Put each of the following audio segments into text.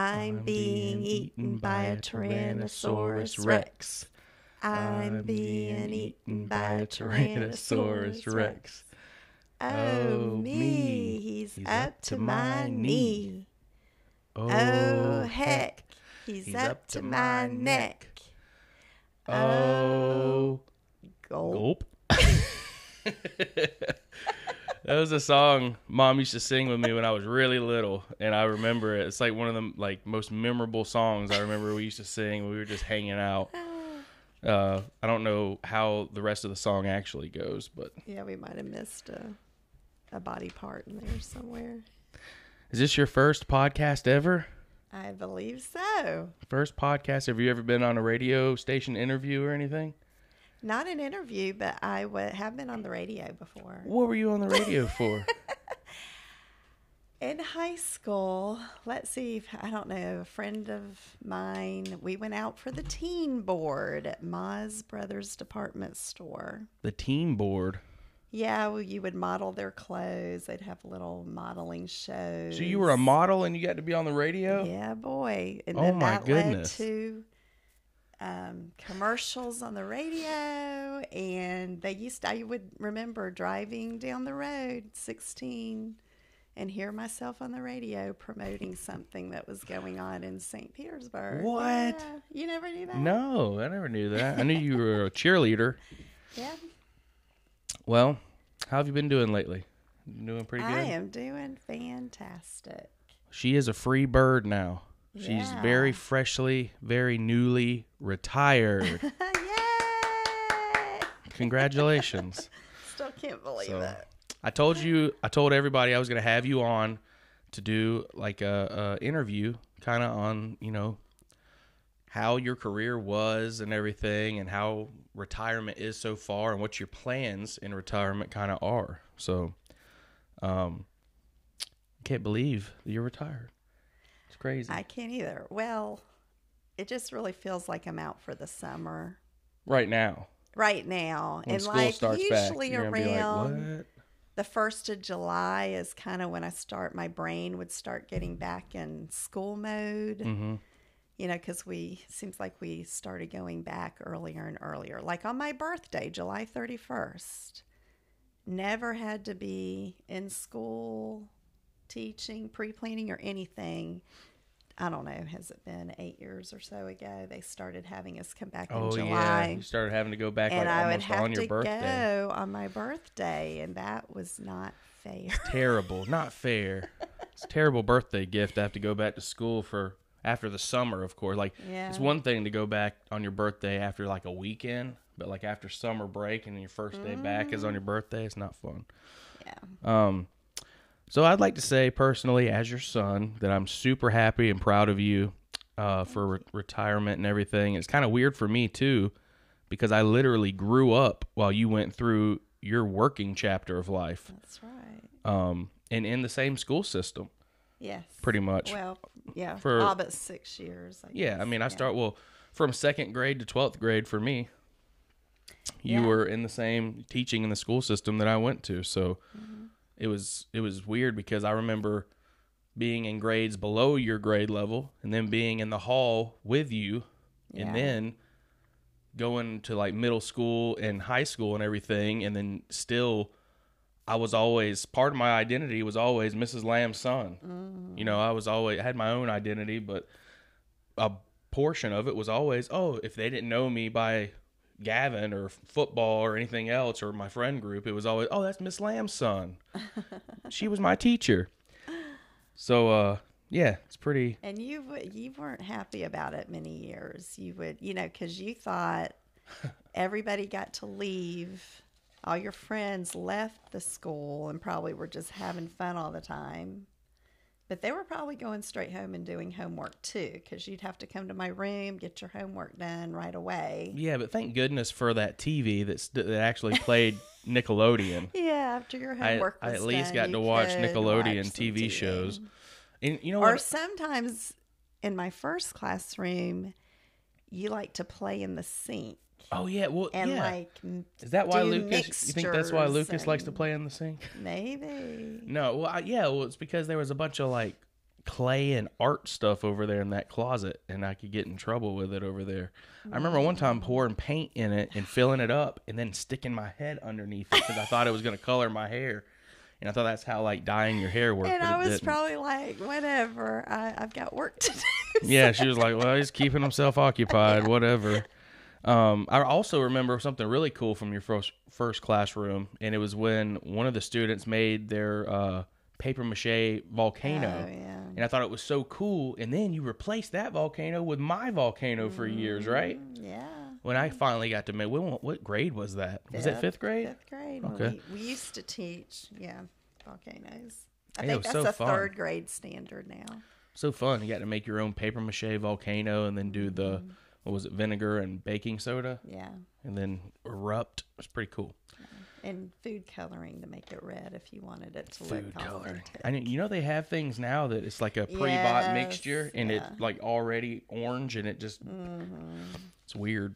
I'm being eaten by a Tyrannosaurus Rex. I'm being eaten by a Tyrannosaurus Rex. Oh, me, he's up to my knee. Oh, heck, he's up to my neck. Oh, gulp. That was a song Mom used to sing with me when I was really little, and I remember it. It's like one of the most memorable songs I remember we used to sing when we were just hanging out. I don't know how the rest of the song actually goes, but yeah, we might have missed a body part in there somewhere. Is this your first podcast ever? I believe so. First podcast. Have you ever been on a radio station interview or anything? Not an interview, but I have been on the radio before. What were you on the radio for? In high school, let's see, a friend of mine, we went out for the teen board at Ma's Brothers Department Store. The teen board? Yeah, well, you would model their clothes. They'd have little modeling shows. So you were a model and you got to be on the radio? Yeah, boy. And then that led to commercials on the radio, and I would remember driving down the road, 16, and hear myself on the radio promoting something that was going on in Saint Petersburg. What? Yeah. You never knew that? No, I never knew that. I knew you were a cheerleader. Yeah. Well, how have you been doing lately? Doing pretty good? I am doing fantastic. She is a free bird now. Yeah. She's very freshly, very newly retired. Yay! Congratulations. Still can't believe it. I told everybody I was going to have you on to do like a interview kind of on, how your career was and everything and how retirement is so far and what your plans in retirement kind of are. So, I can't believe that you're retired. It's crazy. I can't either. Well, it just really feels like I'm out for the summer. Right now. When school starts usually back, you're gonna be like, what? The 1st of July is kind of when my brain would start getting back in school mode, mm-hmm. Because seems like we started going back earlier and earlier. Like on my birthday, July 31st, never had to be in school, teaching, pre-planning or anything. I don't know, has it been 8 years or so ago? They started having us come back in July. Oh, yeah. You started having to go back and almost on your birthday. And I would have to go on my birthday, and that was not fair. It's terrible. Not fair. It's a terrible birthday gift. I have to go back to school for after the summer, of course. Like, yeah. It's one thing to go back on your birthday after, like, a weekend, but, like, after summer break and your first day back is on your birthday, it's not fun. Yeah. So I'd like to say personally, as your son, that I'm super happy and proud of you for retirement and everything. It's kind of weird for me, too, because I literally grew up while you went through your working chapter of life. That's right. And in the same school system. Yes. Pretty much. Well, yeah, for all but 6 years. I guess. I mean, from 2nd grade to 12th grade for me, you were in the same teaching in the school system that I went to, so... Mm-hmm. It was weird because I remember being in grades below your grade level and then being in the hall with you and then going to like middle school and high school and everything. And then still I was always, part of my identity was always Mrs. Lamb's son. Mm. I had my own identity, but a portion of it was always, if they didn't know me by Gavin or football or anything else or my friend group, it was always, that's Miss Lamb's son. She was my teacher. So it's pretty. And you weren't happy about it many years. You would, because you thought everybody got to leave. All your friends left the school and probably were just having fun all the time. But they were probably going straight home and doing homework, too, because you'd have to come to my room, get your homework done right away. Yeah, but thank goodness for that TV that actually played Nickelodeon. Yeah, after your homework was done. I at least got to watch Nickelodeon TV shows. And or sometimes in my first classroom, you like to play in the sink. Oh, yeah. Well, and is that why Lucas? You think that's why Lucas likes to play in the sink? Maybe. No. Well, it's because there was a bunch of like clay and art stuff over there in that closet, and I could get in trouble with it over there. I remember one time pouring paint in it and filling it up and then sticking my head underneath it because I thought it was going to color my hair. And I thought that's how, like, dyeing your hair worked. And I was probably like, whatever, I've got work to do. So. Yeah, she was like, well, he's keeping himself occupied, whatever. I also remember something really cool from your first classroom, and it was when one of the students made their paper mache volcano. Oh, yeah. And I thought it was so cool. And then you replaced that volcano with my volcano for years, right? Yeah. When I finally got to make, what grade was that? Was it fifth grade? Fifth grade. Okay. We used to teach, volcanoes. I think that's a third grade standard now. So fun. You got to make your own paper mache volcano and then do the, what was it, vinegar and baking soda? Yeah. And then erupt. It was pretty cool. Yeah. And food coloring to make it red if you wanted it to look colored. I mean, you know, they have things now that it's like a pre-bought mixture and it's like already orange and it just, it's weird.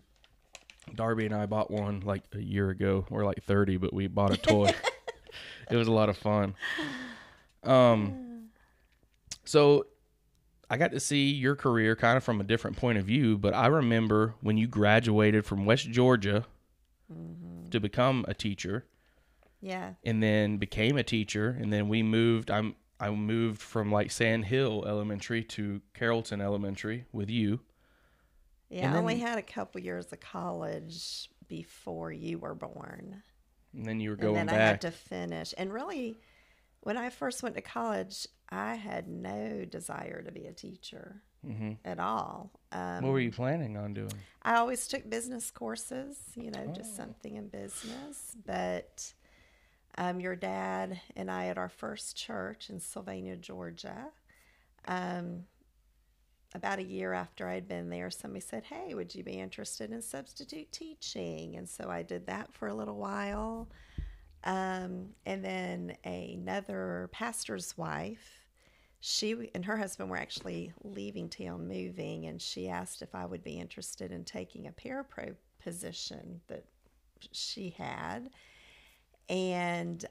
Darby and I bought one like a year ago. We're like 30, but we bought a toy. It was a lot of fun. So I got to see your career kind of from a different point of view, but I remember when you graduated from West Georgia to become a teacher. Yeah. And then became a teacher, and then we moved. I moved from like Sand Hill Elementary to Carrollton Elementary with you. Yeah, I only had a couple years of college before you were born. And then you were going back. And then I had to finish. And really, when I first went to college, I had no desire to be a teacher at all. What were you planning on doing? I always took business courses, just something in business. But your dad and I at our first church in Sylvania, Georgia, about a year after I'd been there, somebody said, hey, would you be interested in substitute teaching? And so I did that for a little while. And then another pastor's wife, she and her husband were actually leaving town, moving, and she asked if I would be interested in taking a parapro position that she had. And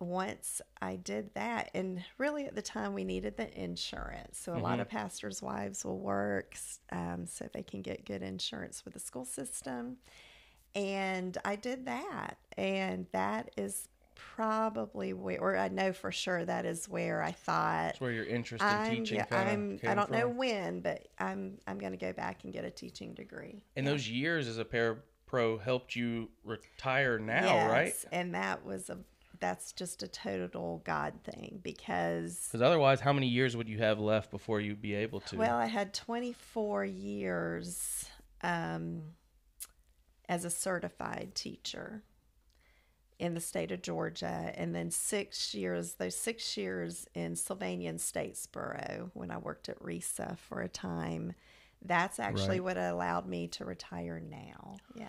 once I did that, and really at the time we needed the insurance, so a lot of pastors' wives will work so they can get good insurance with the school system, and I did that, and that is probably where, or I know for sure that is where I thought it's where your interest in teaching came I don't know when, but I'm going to go back and get a teaching degree. And those years as a parapro helped you retire now, right? And that was that's just a total God thing because otherwise, how many years would you have left before you'd be able to? Well, I had 24 years as a certified teacher in the state of Georgia, and then 6 years, those 6 years in Sylvania and Statesboro when I worked at RESA for a time. That's actually what allowed me to retire now. Yeah.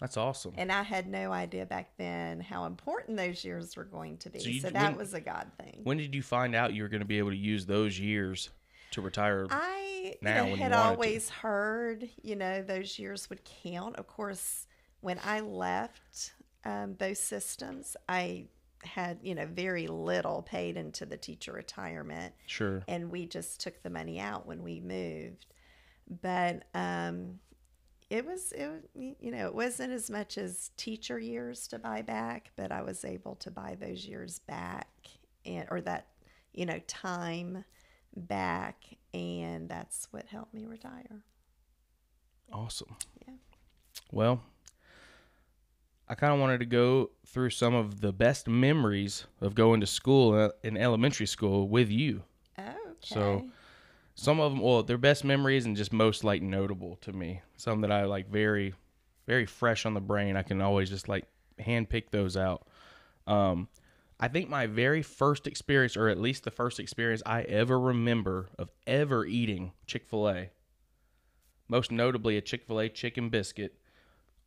That's awesome. And I had no idea back then how important those years were going to be. So that was a God thing. When did you find out you were going to be able to use those years to retire? I had always heard, those years would count. Of course, when I left those systems, I had, very little paid into the teacher retirement. Sure. And we just took the money out when we moved. But, it wasn't as much as teacher years to buy back, but I was able to buy those years back or that time back. And that's what helped me retire. Awesome. Yeah. Well, I kind of wanted to go through some of the best memories of going to school in elementary school with you. Okay. So, some of them, well, their best memories and just most, like, notable to me. Some that I, like, very, very fresh on the brain. I can always just, like, handpick those out. I think my very first experience, or at least the first experience I ever remember of ever eating Chick-fil-A, most notably a Chick-fil-A chicken biscuit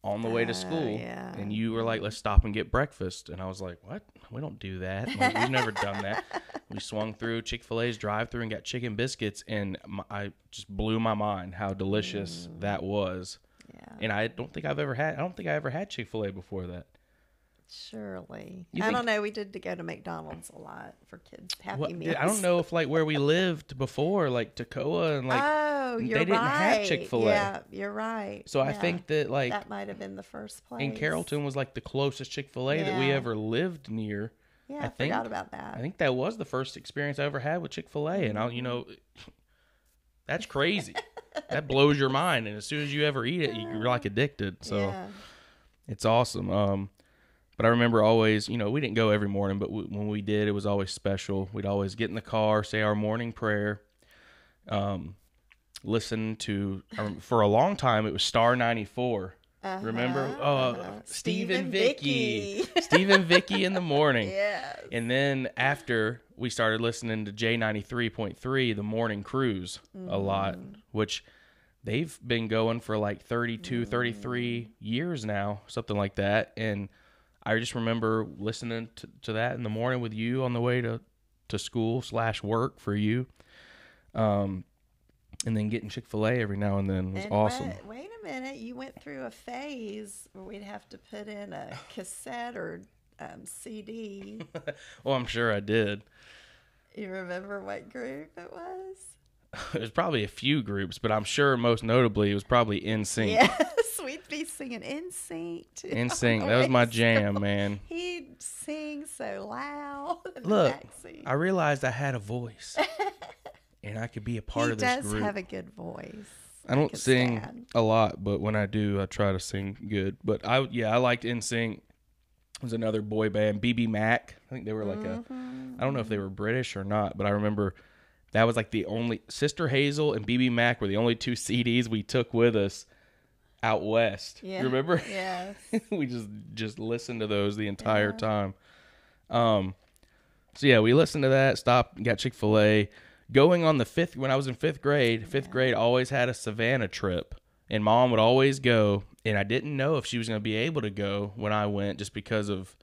on the way to school. Yeah. And you were like, let's stop and get breakfast. And I was like, what? We don't do that. Like, we've never done that. We swung through Chick-fil-A's drive-thru and got chicken biscuits, and I just blew my mind how delicious that was. Yeah. And I don't think I ever had Chick-fil-A before that. Surely. I don't know. We did go to McDonald's a lot for kids. Happy Meals. I don't know if like where we lived before, like Toccoa and like, they didn't have Chick-fil-A. Yeah, you're right. So I think that like that might have been the first place. And Carrollton was like the closest Chick-fil-A that we ever lived near. Yeah, I forgot about that. I think that was the first experience I ever had with Chick-fil-A, and I, you know, that's crazy. That blows your mind, and as soon as you ever eat it, you're like addicted. So it's awesome. But I remember always, you know, we didn't go every morning, but when we did, it was always special. We'd always get in the car, say our morning prayer, listen to. For a long time, it was Star 94. Remember? Steve and Vicky. Steve and Vicky in the morning. Yes. And then after, we started listening to J93.3, The Morning Cruise, a lot, which they've been going for like 32, 33 years now, something like that. And I just remember listening to that in the morning with you on the way to school/work for you. And then getting Chick-fil-A every now and then was awesome. Wait a minute. You went through a phase where we'd have to put in a cassette or CD. Well, I'm sure I did. You remember what group it was? There's probably a few groups, but I'm sure most notably it was probably NSYNC. Yes, we'd be singing NSYNC too. NSYNC, that was my jam, man. He'd sing so loud. Look, I realized I had a voice. And I could be a part of this group. He does have a good voice. I don't sing a lot, but when I do, I try to sing good. But I liked NSYNC. It was another boy band, B.B. Mac. I think they were like I don't know if they were British or not, but I remember that was like the only, Sister Hazel and B.B. Mac were the only two CDs we took with us out west. Yeah. You remember? Yes. We just listened to those the entire time. So yeah, we listened to that, stopped and got Chick-fil-A. Going on the fifth, when I was in fifth grade always had a Savannah trip, and Mom would always go, and I didn't know if she was going to be able to go when I went just because of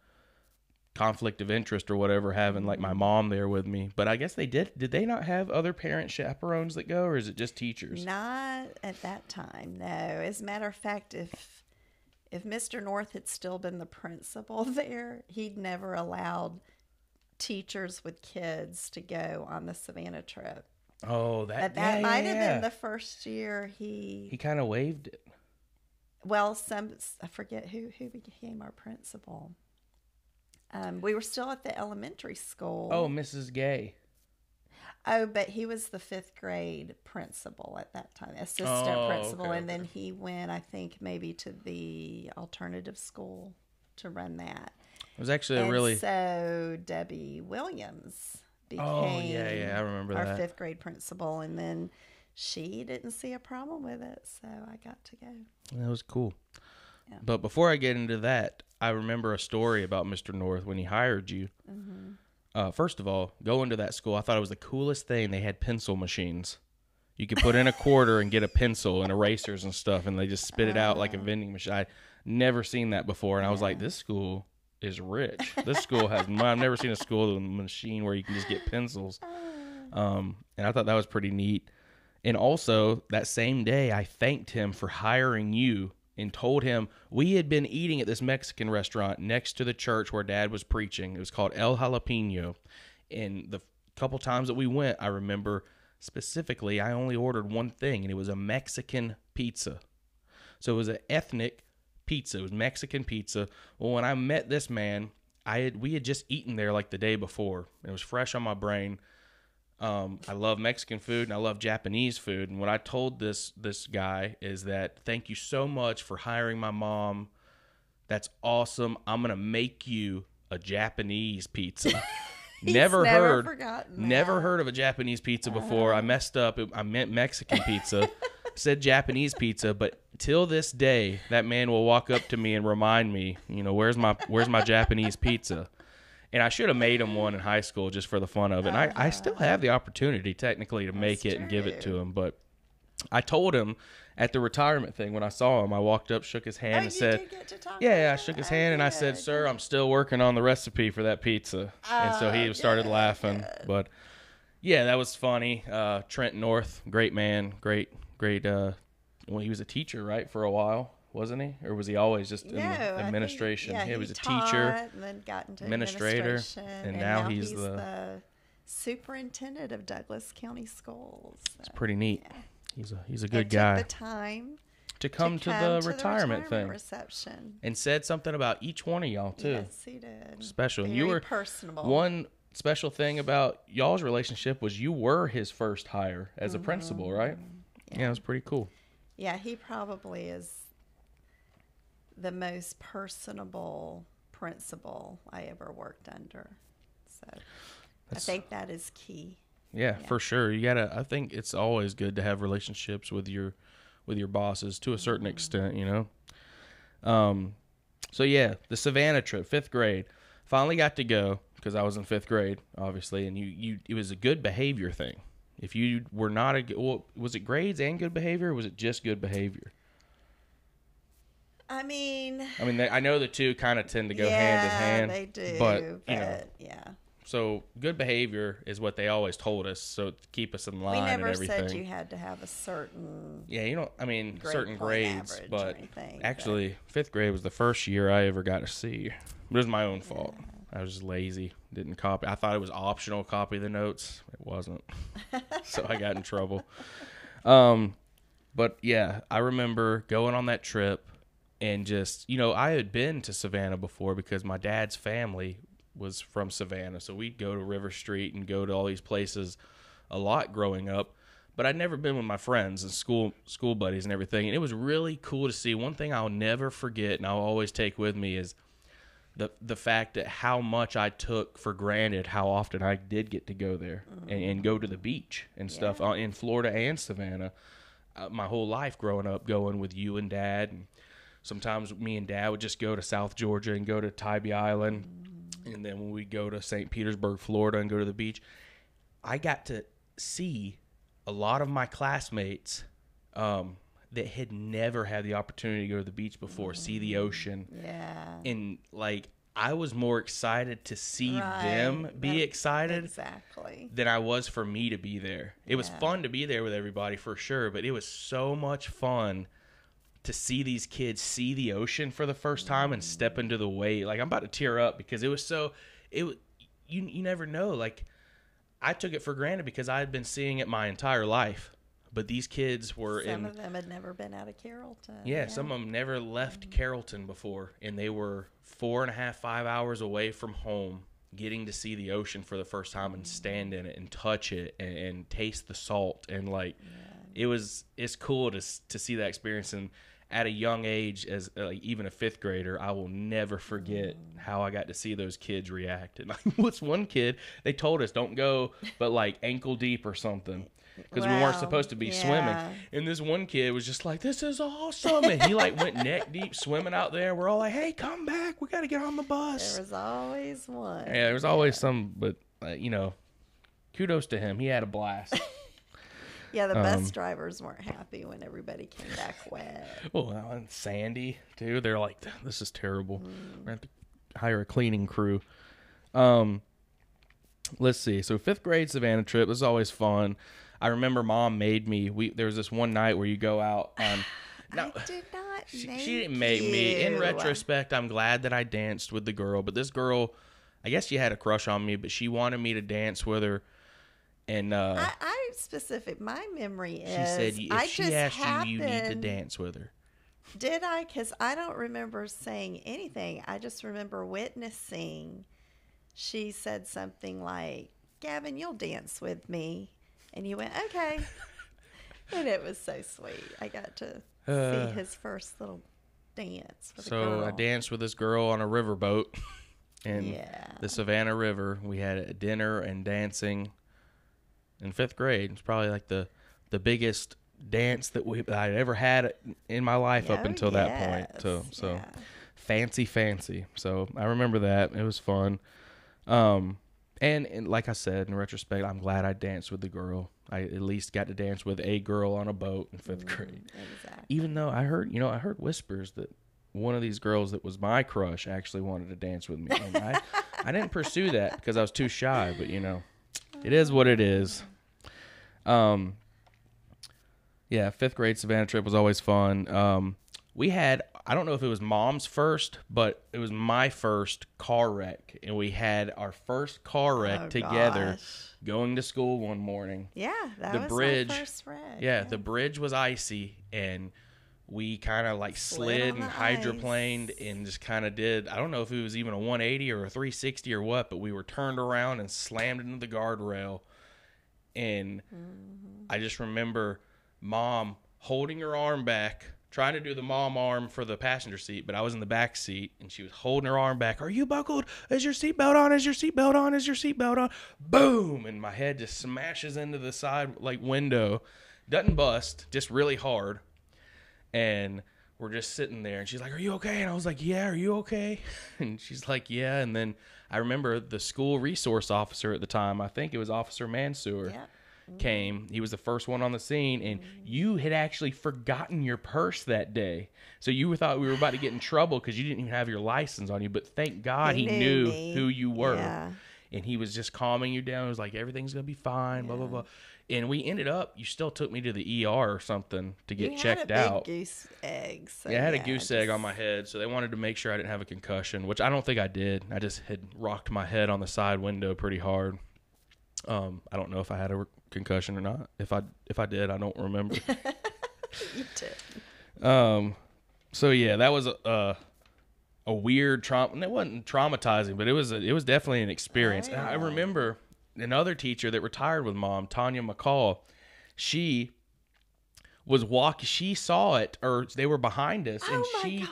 conflict of interest or whatever, having like my mom there with me. But I guess they did they not have other parent chaperones that go, or is it just teachers? Not at that time, no. As a matter of fact, if Mr. North had still been the principal there, he'd never allowed teachers with kids to go on the Savannah trip. Oh, that might have been the first year he kind of waived it. Well, I forget who became our principal. We were still at the elementary school. Oh, Mrs. Gay. Oh, but he was the fifth grade principal at that time, assistant principal, and then he went, I think, maybe to the alternative school to run that. It was actually so Debbie Williams became I remember our fifth grade principal, and then she didn't see a problem with it, so I got to go. That was cool. Yeah. But before I get into that, I remember a story about Mr. North when he hired you. Mm-hmm. First of all, going to that school, I thought it was the coolest thing. They had pencil machines. You could put in a quarter and get a pencil and erasers and stuff, and they just spit it out like a vending machine. I'd never seen that before, and I was like, this school is rich. This school has I've never seen a school with a machine where you can just get pencils. And I thought that was pretty neat. And also that same day I thanked him for hiring you and told him we had been eating at this Mexican restaurant next to the church where Dad was preaching. It was called El Jalapeno. And the couple times that we went, I remember specifically I only ordered one thing, and it was a Mexican pizza. So it was an ethnic pizza. It was Mexican pizza. Well, when I met this man, we had just eaten there like the day before. It was fresh on my brain. I love Mexican food and I love Japanese food. And what I told this guy is that, thank you so much for hiring my mom. That's awesome. I'm gonna make you a Japanese pizza. Never heard of a Japanese pizza before. I messed up. I meant Mexican pizza. Said Japanese pizza, but till this day, that man will walk up to me and remind me, you know, where's my Japanese pizza? And I should have made him one in high school just for the fun of it. And I still have the opportunity technically to make it and give it to him. But I told him at the retirement thing when I saw him, I walked up, shook his hand, and said, I shook his hand and I said, sir, I'm still working on the recipe for that pizza. And so he started laughing. But yeah, that was funny. Trent North, great man, great. Well, he was a teacher, right, for a while. wasn't he? Or was he always just in administration? I think, he was a teacher, and then got into administrator, and now he's the superintendent of Douglas County Schools. So, it's pretty neat. Yeah. He's a good guy. Took the time to come to the retirement reception and said something about each one of y'all too. Yes, he did. Special. Very you were personable. One special thing about y'all's relationship was you were his first hire as a principal, right? Yeah, it was pretty cool. Yeah, he probably is the most personable principal I ever worked under. So I think that is key. Yeah, for sure. I think it's always good to have relationships with your bosses to a certain extent, So yeah, the Savannah trip, 5th grade, finally got to go because I was in 5th grade, obviously. And it was a good behavior thing. If you were not was it grades and good behavior, or was it just good behavior? I mean, I know the two kind of tend to go hand in hand. Yeah, they do. But so good behavior is what they always told us. So to keep us in line and everything. We never said you had to have a certain. Yeah, certain grades, but actually, 5th grade was the first year I ever got a C. It was my own fault. Yeah. I was just lazy, didn't copy. I thought it was optional, copy the notes. It wasn't. So I got in trouble. But yeah, I remember going on that trip and just, I had been to Savannah before because my dad's family was from Savannah. So we'd go to River Street and go to all these places a lot growing up. But I'd never been with my friends and school buddies and everything. And it was really cool to see. One thing I'll never forget and I'll always take with me is the fact that how much I took for granted, how often I did get to go there and go to the beach and stuff in Florida and Savannah. My whole life growing up, going with you and Dad, and sometimes me and Dad would just go to South Georgia and go to Tybee Island, and then when we go to Saint Petersburg, Florida, and go to the beach, I got to see a lot of my classmates that had never had the opportunity to go to the beach before, see the ocean. Yeah. And I was more excited to see them be excited than I was for me to be there. It was fun to be there with everybody for sure, but it was so much fun to see these kids see the ocean for the first time and step into the wave. I'm about to tear up because it was so, you never know. I took it for granted because I had been seeing it my entire life. But these kids were some of them had never been out of Carrollton. Yeah, some of them never left Carrollton before. And they were 4.5, 5 hours away from home getting to see the ocean for the first time and stand in it and touch it and taste the salt. And it's cool to see that experience. And at a young age, as even a 5th grader, I will never forget how I got to see those kids react. And what's one kid, they told us don't go, but ankle deep or something. Because we weren't supposed to be swimming. And this one kid was just this is awesome. And he went neck deep swimming out there. We're all hey, come back. We got to get on the bus. There was always one. Yeah, there was always some. But, kudos to him. He had a blast. Yeah, the bus drivers weren't happy when everybody came back wet. Well, and Sandy, too. They're this is terrible. We're going to have to hire a cleaning crew. Let's see. So 5th grade Savannah trip was always fun. I remember Mom made me. There was this one night where you go out. I did not. She didn't make me. In retrospect, I'm glad that I danced with the girl. But this girl, I guess she had a crush on me, but she wanted me to dance with her. And my memory is she said if she asked you need to dance with her. Did I? Because I don't remember saying anything. I just remember witnessing. She said something like, "Gavin, you'll dance with me." And you went, okay. And it was so sweet. I got to see his first little dance with a girl. So I danced with this girl on a riverboat in the Savannah River. We had a dinner and dancing in 5th grade. It's probably the biggest dance that I'd ever had in my life up until that point. So fancy. So I remember that. It was fun. And like I said, in retrospect, I'm glad I danced with the girl. I at least got to dance with a girl on a boat in 5th grade. Exactly. Even though I heard whispers that one of these girls that was my crush actually wanted to dance with me. And I didn't pursue that because I was too shy, but it is what it is. 5th grade Savannah trip was always fun. we had, I don't know if it was mom's first, but it was my first car wreck. And we had our first car wreck together going to school one morning. Yeah, that was my first wreck. Yeah, the bridge was icy, and we kind of like slid and hydroplaned and just kind of did, I don't know if it was even a 180 or a 360 or what, but we were turned around and slammed into the guardrail. And I just remember mom holding her arm back, trying to do the mom arm for the passenger seat, but I was in the back seat, and she was holding her arm back. Are you buckled? Is your seatbelt on? Is your seatbelt on? Is your seatbelt on? Boom! And my head just smashes into the side like window. Doesn't bust, just really hard. And we're just sitting there, and she's like, are you okay? And I was like, yeah, are you okay? And she's like, yeah. And then I remember the school resource officer at the time, I think it was Officer Mansour, came. He was the first one on the scene, and you had actually forgotten your purse that day. So you thought we were about to get in trouble because you didn't even have your license on you, but thank God he knew who you were. Yeah. And he was just calming you down. He was like, everything's going to be fine, blah, blah, blah. And we ended up, you still took me to the ER or something to get checked out. You had a big goose egg. So yeah, I had a goose egg on my head, so they wanted to make sure I didn't have a concussion, which I don't think I did. I just had rocked my head on the side window pretty hard. I don't know if I had a concussion or not. If I did, I don't remember. You did. So yeah, that was a weird trauma. And it wasn't traumatizing, but it was definitely an experience. And I remember another teacher that retired with mom, Tanya McCall, she was walking. She saw it, or they were behind us, and she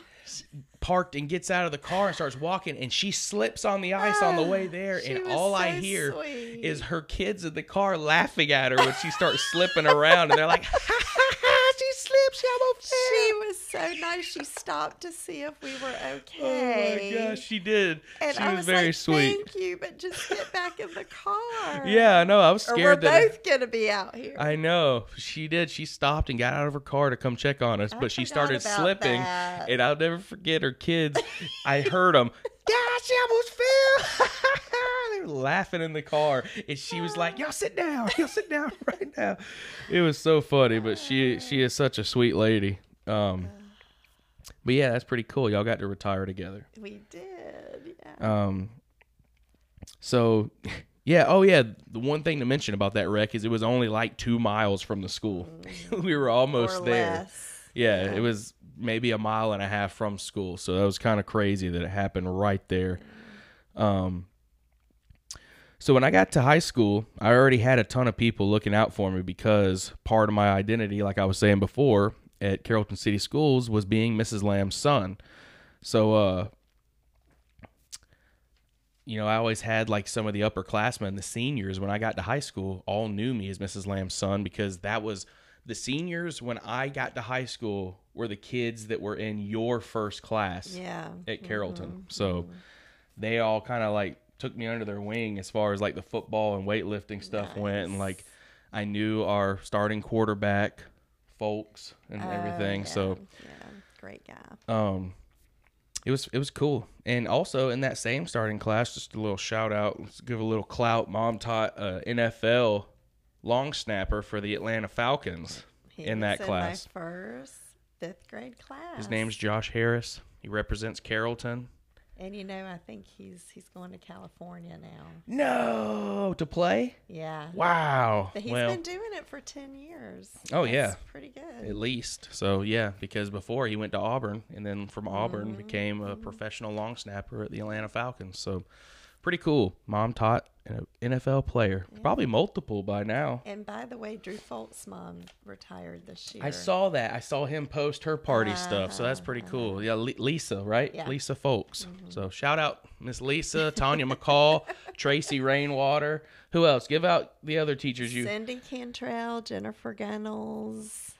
parked and gets out of the car and starts walking, and she slips on the ice on the way there, and all I hear is her kids in the car laughing at her when she starts slipping around, and they're like, ha ha ha, she slips, she was so nice. She stopped to see if we were okay. Oh my gosh, she did. And she was very sweet. Thank you, but just get back in the car. Yeah, I know. I was scared that we're both gonna be out here. I know. She did. She stopped and got out of her car to come check on us, but she started slipping, and I'll never forget her kids. I heard them. Gosh, she almost fell. They were laughing in the car, and she was like, "Y'all sit down. Y'all sit down right now." It was so funny, but she is such a sweet lady. But yeah, that's pretty cool. Y'all got to retire together. We did. Yeah. So yeah. Oh yeah. The one thing to mention about that wreck is it was only like 2 miles from the school. We were almost there. Less. Yeah, it was maybe a mile and a half from school, so that was kind of crazy that it happened right there. So when I got to high school, I already had a ton of people looking out for me because part of my identity, like I was saying before, at Carrollton City Schools was being Mrs. Lamb's son. So, you know, I always had like some of the upperclassmen, the seniors, when I got to high school, all knew me as Mrs. Lamb's son because that was... The seniors, when I got to high school, were the kids that were in your first class at Carrollton. So they all kind of like took me under their wing as far as like the football and weightlifting stuff went. And like I knew our starting quarterback, Folks, and everything. Yeah. So great guy. It was cool. And also in that same starting class, just a little shout out, let's give a little clout. Mom taught NFL long snapper for the Atlanta Falcons in that class. My first fifth grade class. His name's Josh Harris. He represents Carrollton. And you know, I think he's going to California now. No, to play? Yeah. Wow. But he's been doing it for 10 years. Oh, that's pretty good. At least. So, yeah, because before he went to Auburn, and then from Auburn became a professional long snapper at the Atlanta Falcons. So, pretty cool. Mom taught an NFL player. Yeah. Probably multiple by now. And by the way, Drew Folt's mom retired this year. I saw that. I saw him post her party stuff, so that's pretty cool. Yeah, Lisa, right? Yeah. Lisa Folks. So shout out Miss Lisa, Tanya McCall, Tracy Rainwater. Who else? Give out the other teachers. Cindy Cantrell, Jennifer Gunnels.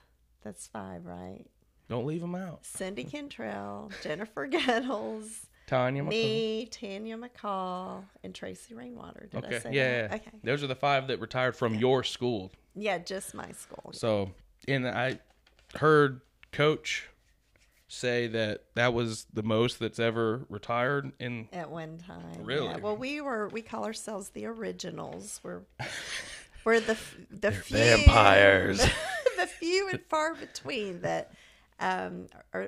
That's 5, right? Don't leave them out. Cindy Cantrell, Jennifer Gunnels. Tanya McCall, and Tracy Rainwater. Did I say that? Yeah. Okay. Those are the 5 that retired from your school. Yeah, just my school. So, and I heard Coach say that was the most that's ever retired in at one time. Really? Yeah. Well, we call ourselves the originals. We're the few vampires, the few and far between that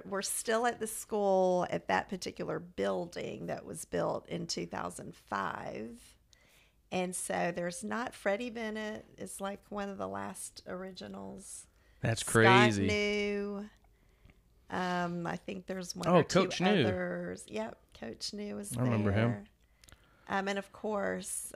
were still at the school at that particular building that was built in 2005. And so there's not Freddie Bennett is like one of the last originals. That's crazy. Scott New. I think there's one or two Coach others. New. Yep, Coach New was there. I remember him. And of course,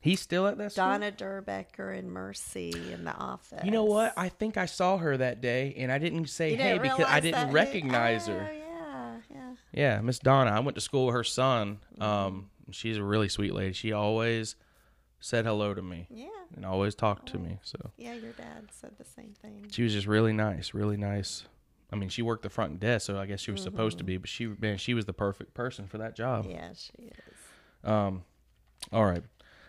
he's still at that school? Donna Derbecher and Mercy in the office. You know what? I think I saw her that day, and I didn't say hey because I didn't recognize her. Oh, yeah, Miss Donna. I went to school with her son. She's a really sweet lady. She always said hello to me. Yeah. And always talked to me. So yeah, your dad said the same thing. She was just really nice, really nice. I mean, she worked the front desk, so I guess she was supposed to be, but she was the perfect person for that job. Yeah, she is. All right.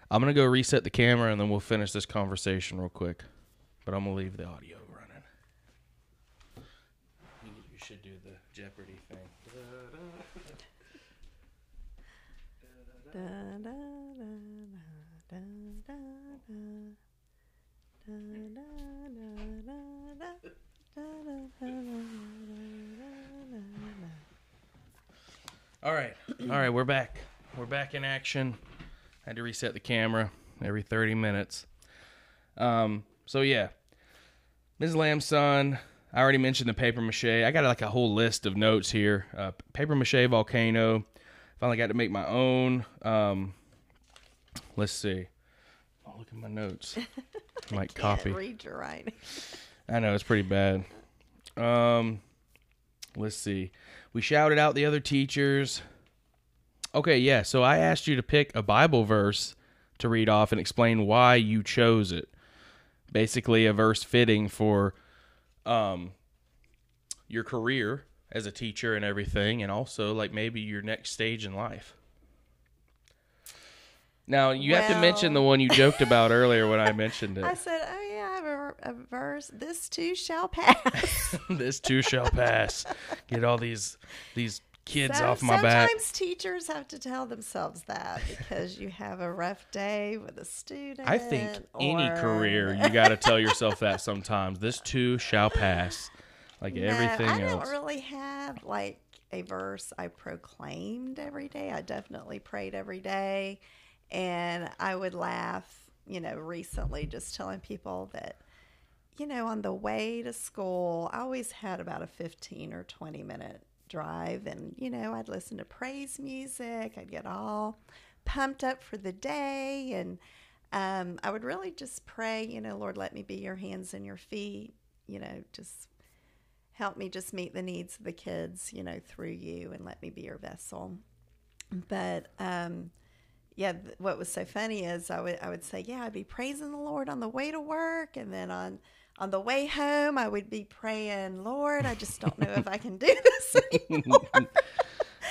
I'm going to go reset the camera, and then we'll finish this conversation real quick. But I'm going to leave the audio running. You should do the Jeopardy thing. Da, da, da, da, da, da, da, da, da, da. All right, we're back. We're back in action. I had to reset the camera every 30 minutes. So yeah, Ms. Lamb's son. I already mentioned the paper mache. I got like a whole list of notes here. Paper mache volcano. Finally got to make my own. Let's see. Oh, look at my notes. I might copy. Read your writing. I know, it's pretty bad. Let's see. We shouted out the other teachers. Okay, yeah. So I asked you to pick a Bible verse to read off and explain why you chose it. Basically, a verse fitting for your career as a teacher and everything, and also like maybe your next stage in life. Now, you have to mention the one you joked about earlier when I mentioned it. I said, oh yeah, I have a verse. This too shall pass. This too shall pass. Get all these kids off my back. Sometimes teachers have to tell themselves that because you have a rough day with a student. I think any career, you got to tell yourself that sometimes. This too shall pass. Like everything else. I don't really have like a verse I proclaimed every day. I definitely prayed every day. And I would laugh, recently just telling people that, on the way to school, I always had about a 15 or 20 minute drive. And, I'd listen to praise music. I'd get all pumped up for the day. And I would really just pray, Lord, let me be your hands and your feet, just help me just meet the needs of the kids, through you, and let me be your vessel. But, what was so funny is I would say, I'd be praising the Lord on the way to work. And then on the way home, I would be praying, Lord, I just don't know if I can do this anymore.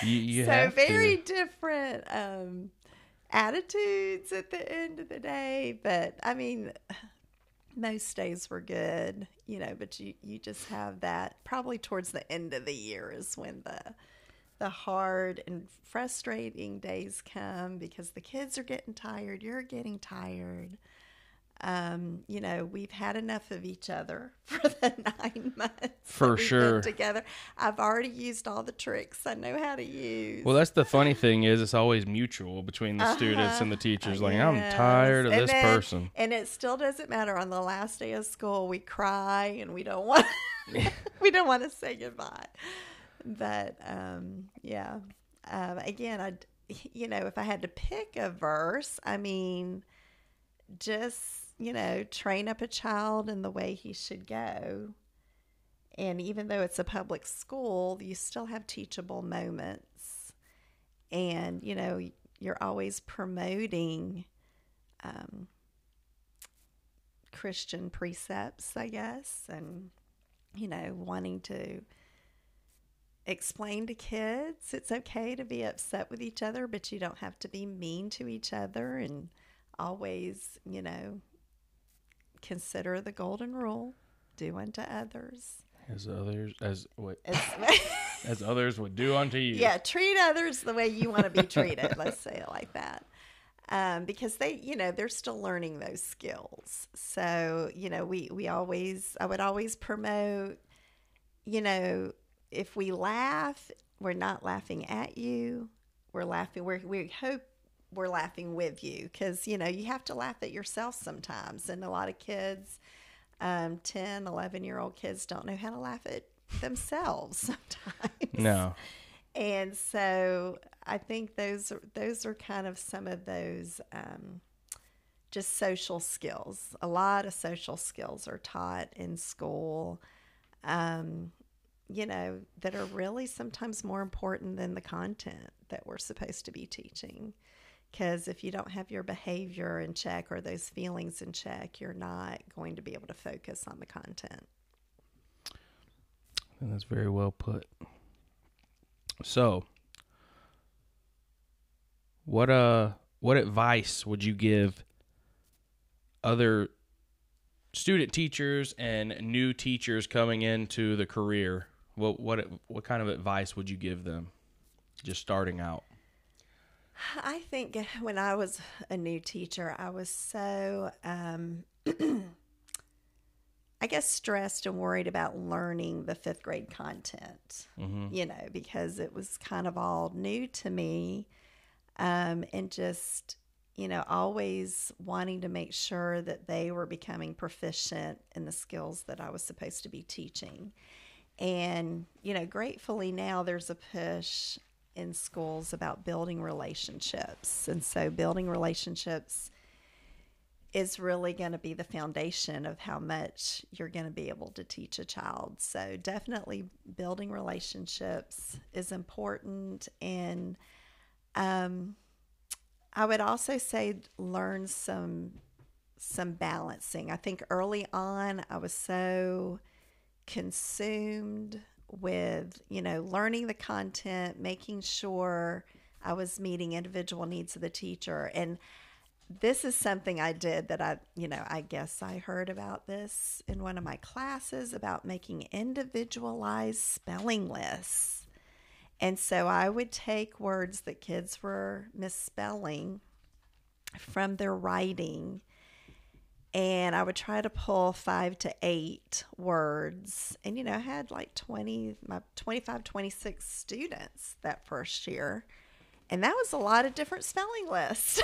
you so very different attitudes at the end of the day. But, I mean, most days were good, but you just have that probably towards the end of the year is when the hard and frustrating days come because the kids are getting tired, you're getting tired. We've had enough of each other for the 9 months. For sure. Together. I've already used all the tricks I know how to use. Well, that's the funny thing is it's always mutual between the students and the teachers. Like, yes. I'm tired of this person. And it still doesn't matter. On the last day of school, we cry and we don't want to say goodbye. But, again, if I had to pick a verse, I mean, just, train up a child in the way he should go. And even though it's a public school, you still have teachable moments. And, you're always promoting Christian precepts, I guess, and, wanting to explain to kids it's okay to be upset with each other, but you don't have to be mean to each other, and always, consider the golden rule: do unto others as others would do unto you. Yeah, treat others the way you want to be treated. Let's say it like that, because they, they're still learning those skills. So, I would always promote, you know, if we laugh, we're not laughing at you. We're laughing. We hope we're laughing with you, because, you know, you have to laugh at yourself sometimes. And a lot of kids, 10, 11-year-old kids don't know how to laugh at themselves sometimes. No. And so I think those are kind of some of those just social skills. A lot of social skills are taught in school, you know, that are really sometimes more important than the content that we're supposed to be teaching. Because if you don't have your behavior in check or those feelings in check, you're not going to be able to focus on the content. And that's very well put. So, what advice would you give other student teachers and new teachers coming into the career? What kind of advice would you give them, just starting out? I think when I was a new teacher, I was so, I guess, stressed and worried about learning the fifth grade content, mm-hmm. you know, because it was kind of all new to me, and just, you know, always wanting to make sure that they were becoming proficient in the skills that I was supposed to be teaching. And, you know, gratefully now there's a push in schools about building relationships. And so building relationships is really going to be the foundation of how much you're going to be able to teach a child. So definitely building relationships is important. And I would also say learn some balancing. I think early on I was so consumed with, you know, learning the content, making sure I was meeting individual needs of the teacher. And this is something I did that I, you know, I guess I heard about this in one of my classes about making individualized spelling lists. And so I would take words that kids were misspelling from their writing, and I would try to pull 5 to 8 words. And, you know, I had like 26 students that first year. And that was a lot of different spelling lists.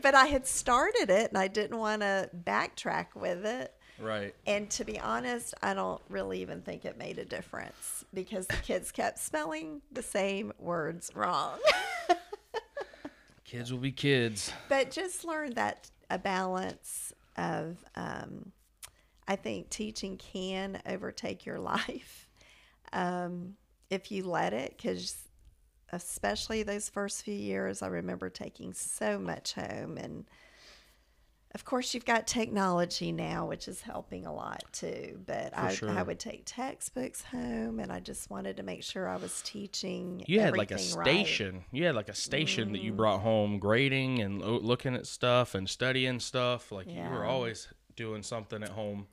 But I had started it, and I didn't want to backtrack with it. Right. And to be honest, I don't really even think it made a difference, because the kids kept spelling the same words wrong. Kids will be kids. But just learn that a balance of, I think teaching can overtake your life if you let it, because especially those first few years, I remember taking so much home. And of course you've got technology now, which is helping a lot too, but I would take textbooks home, and I just wanted to make sure I was teaching everything right. You had like a station mm-hmm. that you brought home, grading and looking at stuff and studying stuff. Like yeah. You were always doing something at home.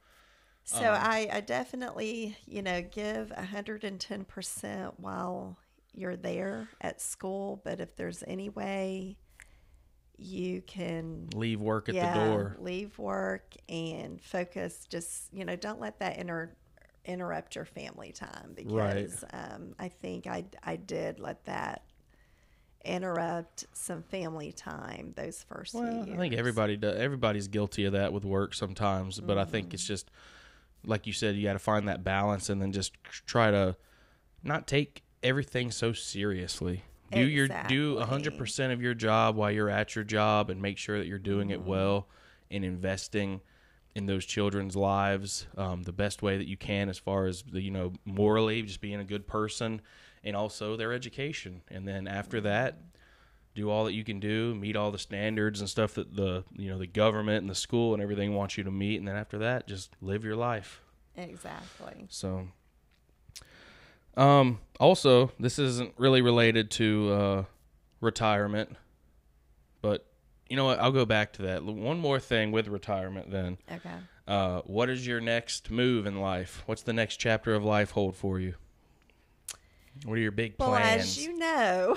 So I definitely, you know, give 110% while you're there at school. But if there's any way you can leave work at the door. Leave work and focus. Just, you know, don't let that interrupt your family time, because I think I did let that interrupt some family time those first few years. I think everybody does. Everybody's guilty of that with work sometimes, but I think it's just like you said, you got to find that balance, and then just try to not take everything so seriously. Do 100% of your job while you're at your job, and make sure that you're doing it well and investing in those children's lives the best way that you can, as far as the, you know, morally, just being a good person, and also their education. And then after that, do all that you can do, meet all the standards and stuff that the, you know, the government and the school and everything wants you to meet. And then after that, just live your life. Exactly. So. Also, this isn't really related to retirement, but you know what? I'll go back to that. One more thing with retirement then. Okay. What is your next move in life? What's the next chapter of life hold for you? What are your big plans? As you know.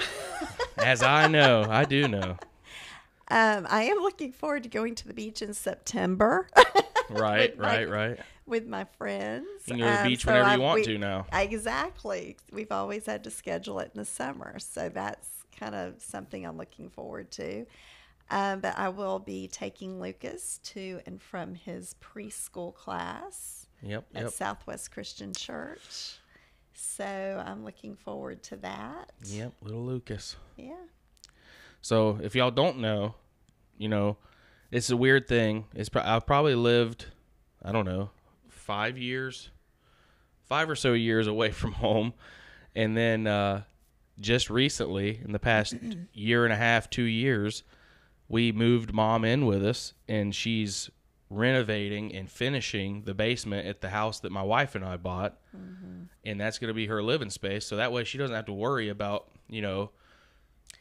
As I know. I do know. I am looking forward to going to the beach in September. Right, right. With my friends. You can go to the beach whenever you want to now. Exactly. We've always had to schedule it in the summer. So that's kind of something I'm looking forward to. But I will be taking Lucas to and from his preschool class at Southwest Christian Church. So I'm looking forward to that. Yep, little Lucas. Yeah. So if y'all don't know, you know, it's a weird thing. I've probably lived, I don't know, 5 or so years away from home. And then just recently, in the past year and a half, 2 years, we moved Mom in with us, and she's renovating and finishing the basement at the house that my wife and I bought. Mm-hmm. And that's going to be her living space. So that way she doesn't have to worry about, you know,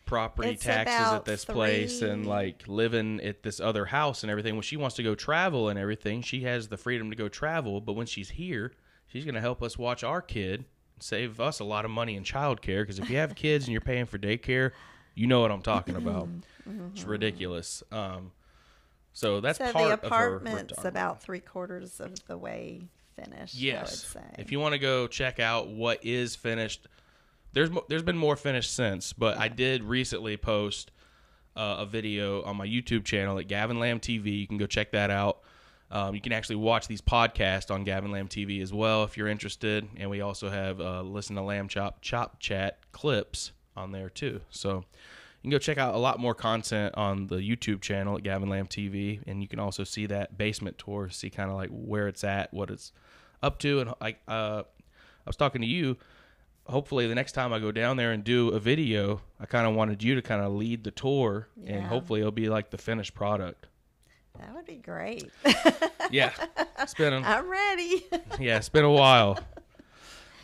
property taxes at this place and like living at this other house and everything. When she wants to go travel and everything, she has the freedom to go travel. But when she's here, she's going to help us watch our kid and save us a lot of money in childcare. Because if you have kids and you're paying for daycare, you know what I'm talking about. Mm-hmm. It's ridiculous. So that's so part of her retirement. The apartment's about 3/4 of the way finished. Yes. I would say. If you want to go check out what is finished, there's been more finished since, but I did recently post a video on my YouTube channel at Gavin Lamb TV. You can go check that out. You can actually watch these podcasts on Gavin Lamb TV as well if you're interested. And we also have Listen to Lamb Chop Chat clips on there too. So you can go check out a lot more content on the YouTube channel at Gavin Lamb TV, and you can also see that basement tour, see kind of like where it's at, what it's up to. And I was talking to you. Hopefully, the next time I go down there and do a video, I kind of wanted you to kind of lead the tour, and hopefully it'll be like the finished product. That would be great. Yeah. I'm ready. Yeah, it's been a while.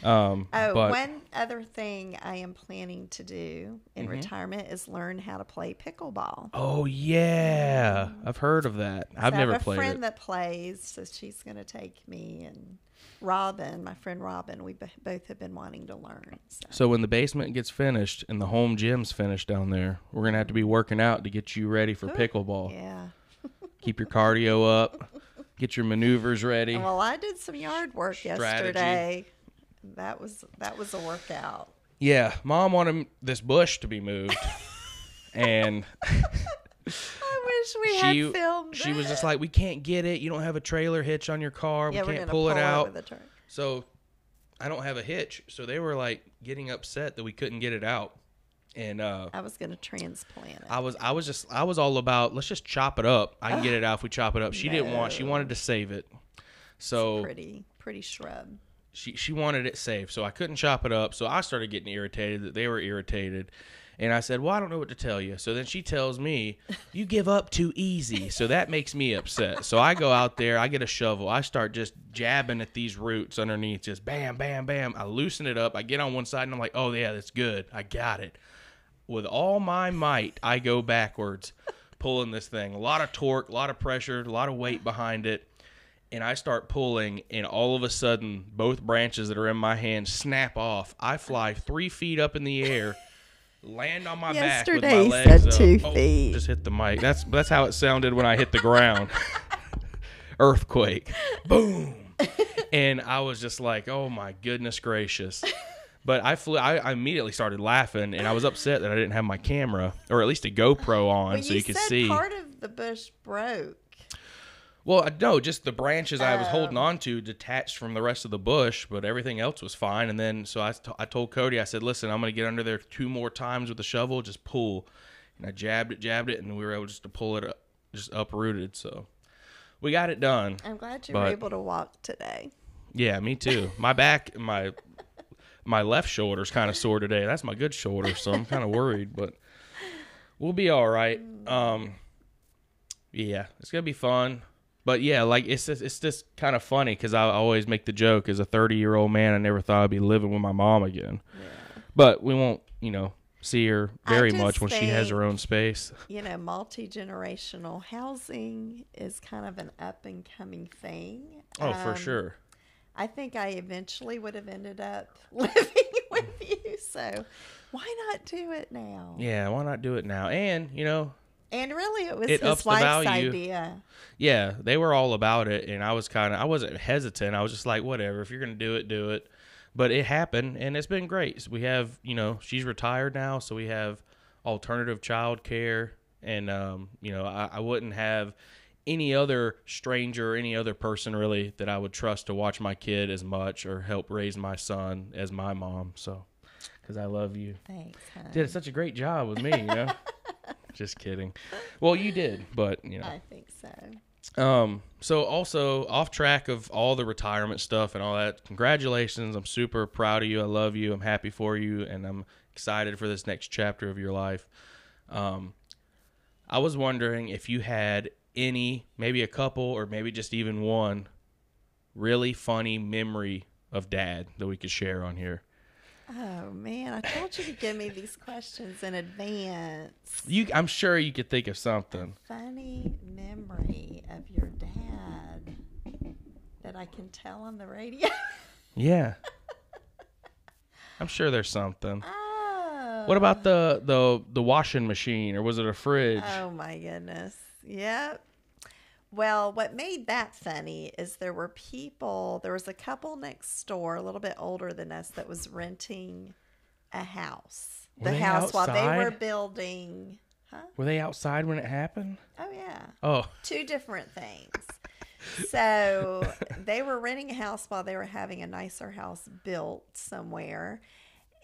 One other thing I am planning to do in retirement is learn how to play pickleball. Oh, yeah. I've heard of that. I've never played it. I have a friend that plays, so she's going to take me, and Robin, my friend Robin, we both have been wanting to learn. So when the basement gets finished and the home gym's finished down there, we're going to have to be working out to get you ready for pickleball. Yeah. Keep your cardio up. Get your maneuvers ready. Well, I did some yard work yesterday. That was a workout. Yeah, Mom wanted this bush to be moved, and I wish she had filmed. She was just like, "We can't get it. You don't have a trailer hitch on your car. Yeah, we can't pull it out." So I don't have a hitch. So they were like getting upset that we couldn't get it out, and I was going to transplant it. I was all about let's just chop it up. I can get it out if we chop it up. She didn't want. She wanted to save it. So it's pretty shrub. She wanted it safe, so I couldn't chop it up. So I started getting irritated that they were irritated. And I said, well, I don't know what to tell you. So then she tells me, you give up too easy. So that makes me upset. So I go out there. I get a shovel. I start just jabbing at these roots underneath, just bam, bam, bam. I loosen it up. I get on one side, and I'm like, oh, yeah, that's good. I got it. With all my might, I go backwards pulling this thing. A lot of torque, a lot of pressure, a lot of weight behind it. And I start pulling, and all of a sudden, both branches that are in my hand snap off. I fly 3 feet up in the air, land on my back with my legs said up. 2 feet. Just hit the mic. That's how it sounded when I hit the ground. Earthquake. Boom. And I was just like, oh, my goodness gracious. But I flew. I immediately started laughing, and I was upset that I didn't have my camera, or at least a GoPro on so you could see. Part of the bush broke. Well, no, just the branches I was holding on to detached from the rest of the bush, but everything else was fine. And then, so I told Cody, I said, listen, I'm going to get under there 2 more times with the shovel, just pull. And I jabbed it, and we were able just to pull it up, just uprooted. So we got it done. I'm glad you were able to walk today. Yeah, me too. My back, my left shoulder's kind of sore today. That's my good shoulder, so I'm kind of worried, but we'll be all right. Yeah, it's going to be fun. But, yeah, like, it's just kind of funny because I always make the joke as a 30-year-old man, I never thought I'd be living with my mom again. Yeah. But we won't, you know, see her very much when she has her own space. You know, multi-generational housing is kind of an up-and-coming thing. Oh, for sure. I think I eventually would have ended up living with you, so why not do it now? Yeah, why not do it now? And, you know, And really, it was his wife's idea. Yeah, they were all about it, and I was I wasn't hesitant. I was just like, whatever, if you're going to do it, do it. But it happened, and it's been great. So we have, she's retired now, so we have alternative child care. And, I wouldn't have any other stranger or any other person, really, that I would trust to watch my kid as much or help raise my son as my mom. So, because I love you. Thanks, honey. Did such a great job with me, Just kidding. Well, you did, but, I think so. So, also, off track of all the retirement stuff and all that, congratulations. I'm super proud of you. I love you. I'm happy for you, and I'm excited for this next chapter of your life. I was wondering if you had any, maybe a couple, or maybe just even one really funny memory of Dad that we could share on here. Oh, man, I told you to give me these questions in advance. I'm sure you could think of something. A funny memory of your dad that I can tell on the radio. Yeah. I'm sure there's something. Oh. What about the washing machine, or was it a fridge? Oh, my goodness. Yep. Well, what made that funny is there was a couple next door, a little bit older than us, that was renting a house. Were the house outside? While they were building. Huh? Were they outside when it happened? Oh, yeah. Oh. Two different things. So they were renting a house while they were having a nicer house built somewhere.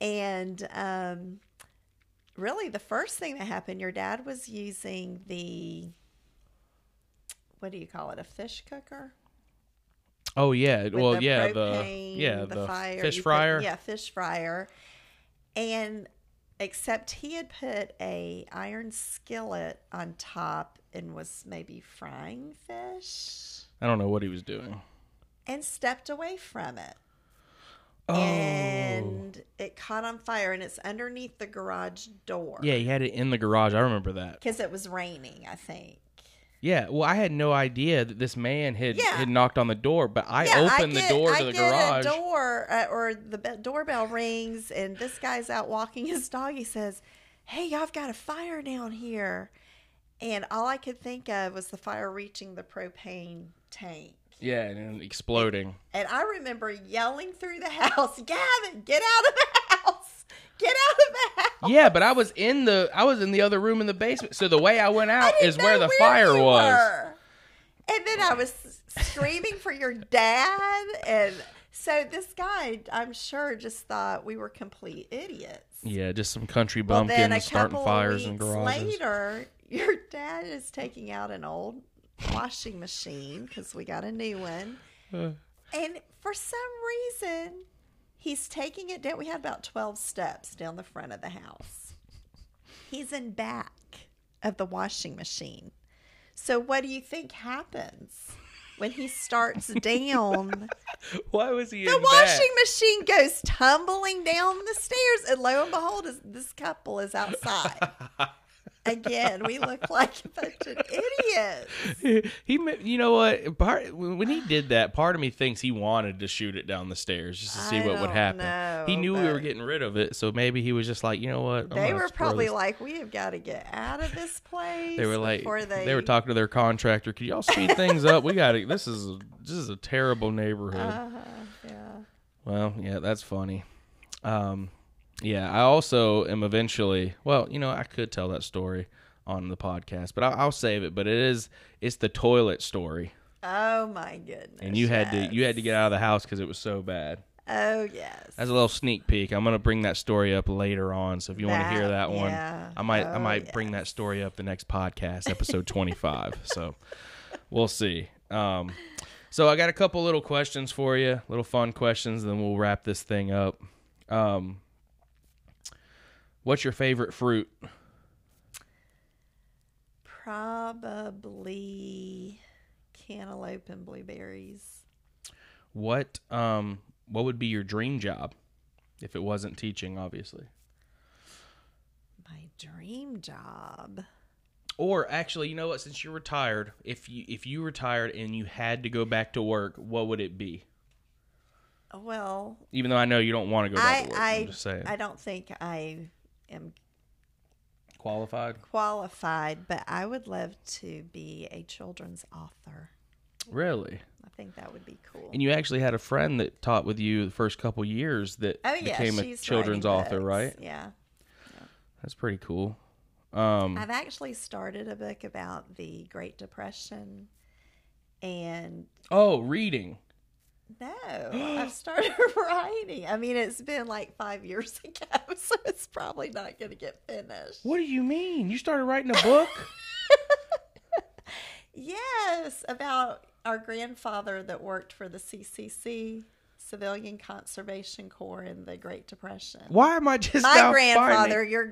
And really the first thing that happened, your dad was using the... What do you call it? A fish cooker? Oh yeah, the fire. Fish fryer. Fish fryer. And except he had put a iron skillet on top and was maybe frying fish. I don't know what he was doing. And stepped away from it. Oh. And it caught on fire, and it's underneath the garage door. Yeah, he had it in the garage. I remember that. Because it was raining, I think. Yeah, well, I had no idea that this man had knocked on the door, but I opened the door to the garage. Yeah, I get a door, or the doorbell rings, and this guy's out walking his dog. He says, "Hey, I've got a fire down here," and all I could think of was the fire reaching the propane tank. Yeah, and exploding. And I remember yelling through the house, "Gavin, get out of the house! Get out of the house!" Yeah, but I was in the other room in the basement. So the way I went out is where the fire was. And then I was screaming for your dad, and so this guy, I'm sure, just thought we were complete idiots. Yeah, just some country bumpkins starting fires in garages. Later, your dad is taking out an old washing machine because we got a new one, and for some reason. He's taking it down. We had about 12 steps down the front of the house. He's in back of the washing machine. So what do you think happens when he starts down? Why was he in back? The washing machine goes tumbling down the stairs, and lo and behold, this couple is outside. Again, we look like a bunch of idiots. You know what? When he did that, part of me thinks he wanted to shoot it down the stairs just to see what would happen. He knew we were getting rid of it, so maybe he was just like, you know what? They were probably like, we have got to get out of this place. They were like, they were talking to their contractor. Could y'all speed things up? We got to. This is a terrible neighborhood. Yeah. Well, yeah, that's funny. Yeah, I also am eventually, I could tell that story on the podcast, but I'll save it. But it's the toilet story. Oh my goodness! And you had to get out of the house because it was so bad. Oh yes. That's a little sneak peek. I'm gonna bring that story up later on. So if you want to hear that one, I might bring that story up the next podcast, episode 25. So we'll see. So I got a couple little questions for you, little fun questions, and then we'll wrap this thing up. What's your favorite fruit? Probably cantaloupe and blueberries. What would be your dream job if it wasn't teaching, obviously? My dream job. Or actually, you know what? Since you're retired, if you retired and you had to go back to work, what would it be? Well, even though I know you don't want to go back to work, I'm just saying. I don't think I am Qualified? Qualified, but I would love to be a children's author. Really? I think that would be cool. And you actually had a friend that taught with you the first couple years that became a children's author, right? Yeah. Yeah. That's pretty cool. I've actually started a book about the Great Depression and... Oh, reading. No, I've started writing. I mean, it's been like 5 years ago, so it's probably not going to get finished. What do you mean? You started writing a book? Yes, about our grandfather that worked for the CCC, Civilian Conservation Corps, in the Great Depression. Why am I just your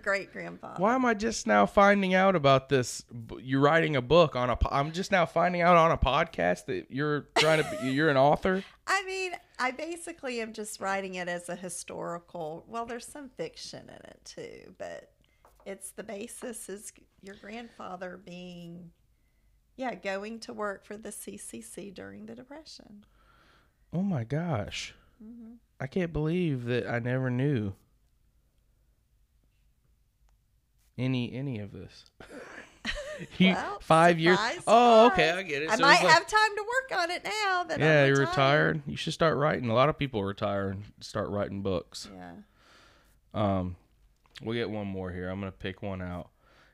great-grandfather. Why am I just now finding out about this? You're writing a book on a... I'm just now finding out on a podcast that you're trying to... you're an author? I mean, I basically am just writing it as a historical... Well, there's some fiction in it, too, but it's the basis is your grandfather being... Yeah, going to work for the CCC during the Depression. Oh, my gosh. Mm-hmm. I can't believe that I never knew any of this. Well, 5 years. Surprise. Oh, okay. I get it. I might have time to work on it now. Yeah, you're retired. You should start writing. A lot of people retire and start writing books. Yeah. We'll get one more here. I'm going to pick one out.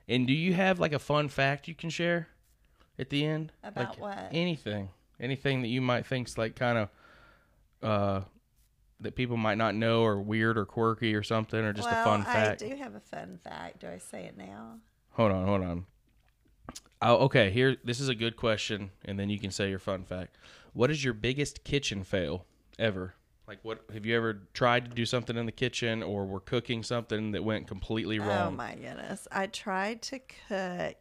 And do you have like a fun fact you can share? At the end? About like what? Anything. Anything that you might think's like kind of that people might not know or weird or quirky or something, or just a fun fact. I do have a fun fact. Do I say it now? Hold on. Okay, here. This is a good question, and then you can say your fun fact. What is your biggest kitchen fail ever? Like, what have you ever tried to do something in the kitchen, or were cooking something that went completely wrong? Oh, my goodness. I tried to cook...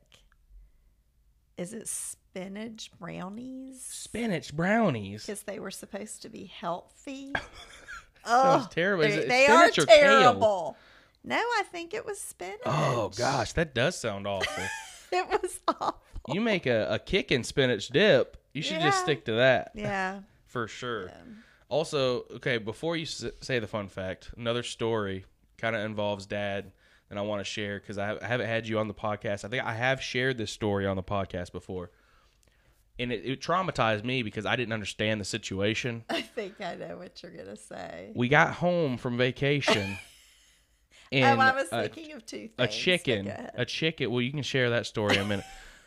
Is it spinach brownies? Spinach brownies. Because they were supposed to be healthy. Sounds terrible. They are terrible. No, I think it was spinach. Oh, gosh. That does sound awful. It was awful. You make a kickin' spinach dip. You should just stick to that. Yeah. For sure. Yeah. Also, okay, before you say the fun fact, another story kind of involves Dad. And I want to share because I haven't had you on the podcast. I think I have shared this story on the podcast before. And it traumatized me because I didn't understand the situation. I think I know what you're going to say. We got home from vacation. And I was thinking of two things. A chicken. Well, you can share that story in a minute.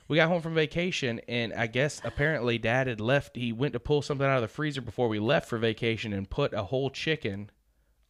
We got home from vacation, and I guess apparently Dad had left. He went to pull something out of the freezer before we left for vacation and put a whole chicken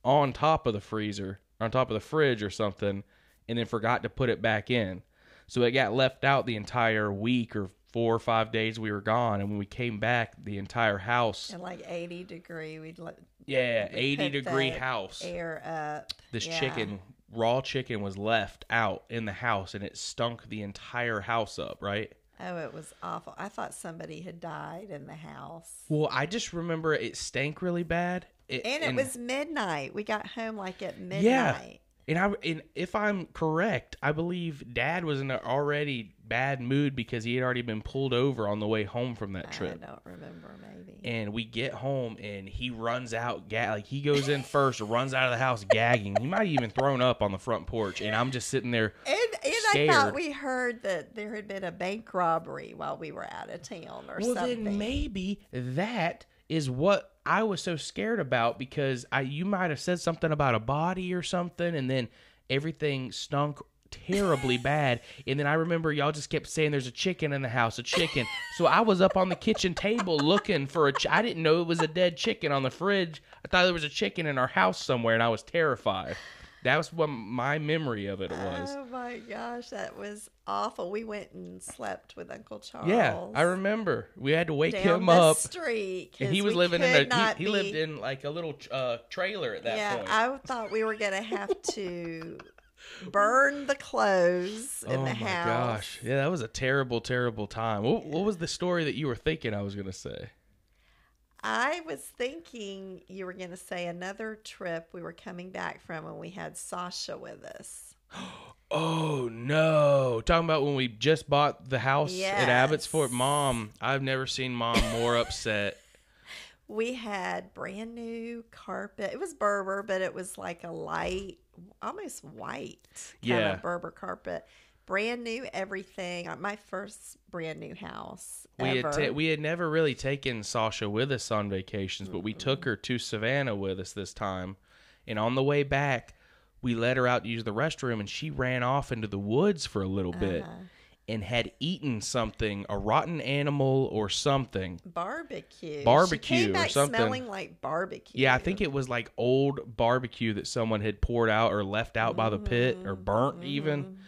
on top of the freezer. On top of the fridge or something, and then forgot to put it back in. So it got left out the entire week or 4 or 5 days we were gone. And when we came back, the entire house... And like 80 degree, we'd let... Yeah, 80 degree house. Air up. This chicken, raw chicken, was left out in the house, and it stunk the entire house up, right? Oh, it was awful. I thought somebody had died in the house. Well, I just remember it stank really bad. It was midnight. We got home like at midnight. Yeah. And if I'm correct, I believe Dad was in an already bad mood because he had already been pulled over on the way home from that trip. I don't remember, maybe. And we get home, and he runs out, he goes in first, runs out of the house gagging. He might have even thrown up on the front porch, and I'm just sitting there scared. I thought we heard that there had been a bank robbery while we were out of town something. Well, then maybe that is what I was so scared about, because you might have said something about a body or something, and then everything stunk terribly bad. And then I remember y'all just kept saying there's a chicken in the house, a chicken. So I was up on the kitchen table looking for I didn't know it was a dead chicken on the fridge. I thought there was a chicken in our house somewhere, and I was terrified. That was what my memory of it was. Oh, my gosh. That was awful. We went and slept with Uncle Charles. Yeah, I remember. We had to wake him up. Down the street. And he was living in he lived in like a little trailer at that point. Yeah, I thought we were going to have to burn the clothes in the house. Oh, my gosh. Yeah, that was a terrible, terrible time. What was the story that you were thinking I was going to say? I was thinking you were going to say another trip we were coming back from when we had Sasha with us. Oh, no. Talking about when we just bought the house at Abbotsford. Mom, I've never seen Mom more upset. we had brand new carpet. It was Berber, but it was like a light, almost white kind of Berber carpet. Brand new everything. My first brand new house ever. We had never really taken Sasha with us on vacations, but we took her to Savannah with us this time. And on the way back, we let her out to use the restroom, and she ran off into the woods for a little bit and had eaten something, a rotten animal or something. Barbecue she came back or something. Smelling like barbecue. Yeah, I think it was like old barbecue that someone had poured out or left out by the pit or burnt even.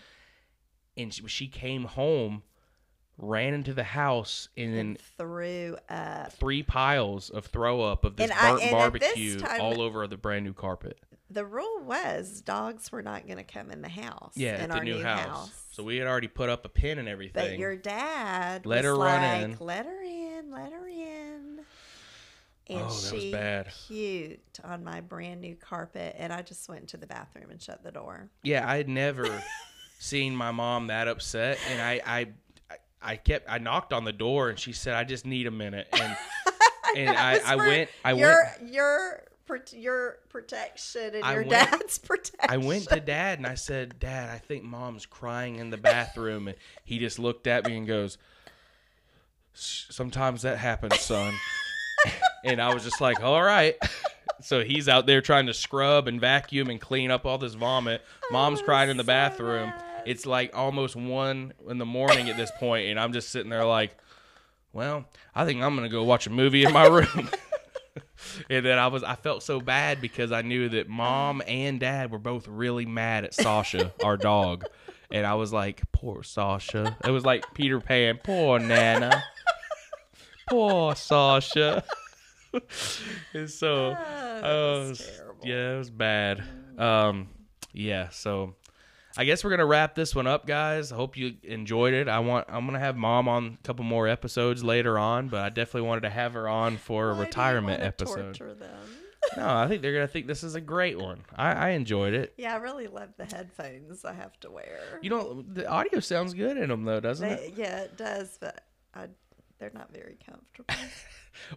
And she came home, ran into the house, and then threw up 3 piles of throw up of this burnt barbecue all over the brand new carpet. The rule was dogs were not going to come in the house. Yeah, in our new house. So we had already put up a pen and everything. But your dad let her run in. Let her in. And she puked on my brand new carpet, and I just went into the bathroom and shut the door. Yeah, I had never seen my mom that upset, and I knocked on the door, and she said, "I just need a minute." And I went your protection and dad's protection. I went to Dad and I said, "Dad, I think Mom's crying in the bathroom." And he just looked at me and goes, "Sometimes that happens, son." And I was just like, "All right." So he's out there trying to scrub and vacuum and clean up all this vomit. Mom's crying in the bathroom. It's like almost 1 a.m. at this point, and I'm just sitting there like, well, I think I'm going to go watch a movie in my room. And then I felt so bad because I knew that Mom and Dad were both really mad at Sasha, our dog. And I was like, poor Sasha. It was like Peter Pan, poor Nana, poor Sasha. And so, it was bad. So I guess we're gonna wrap this one up, guys. I hope you enjoyed it. I'm gonna have Mom on a couple more episodes later on, but I definitely wanted to have her on for a retirement episode. Torture them. No, I think they're gonna think this is a great one. I enjoyed it. Yeah, I really love the headphones I have to wear. You know, the audio sounds good in them though, doesn't it? Yeah, it does, but they're not very comfortable.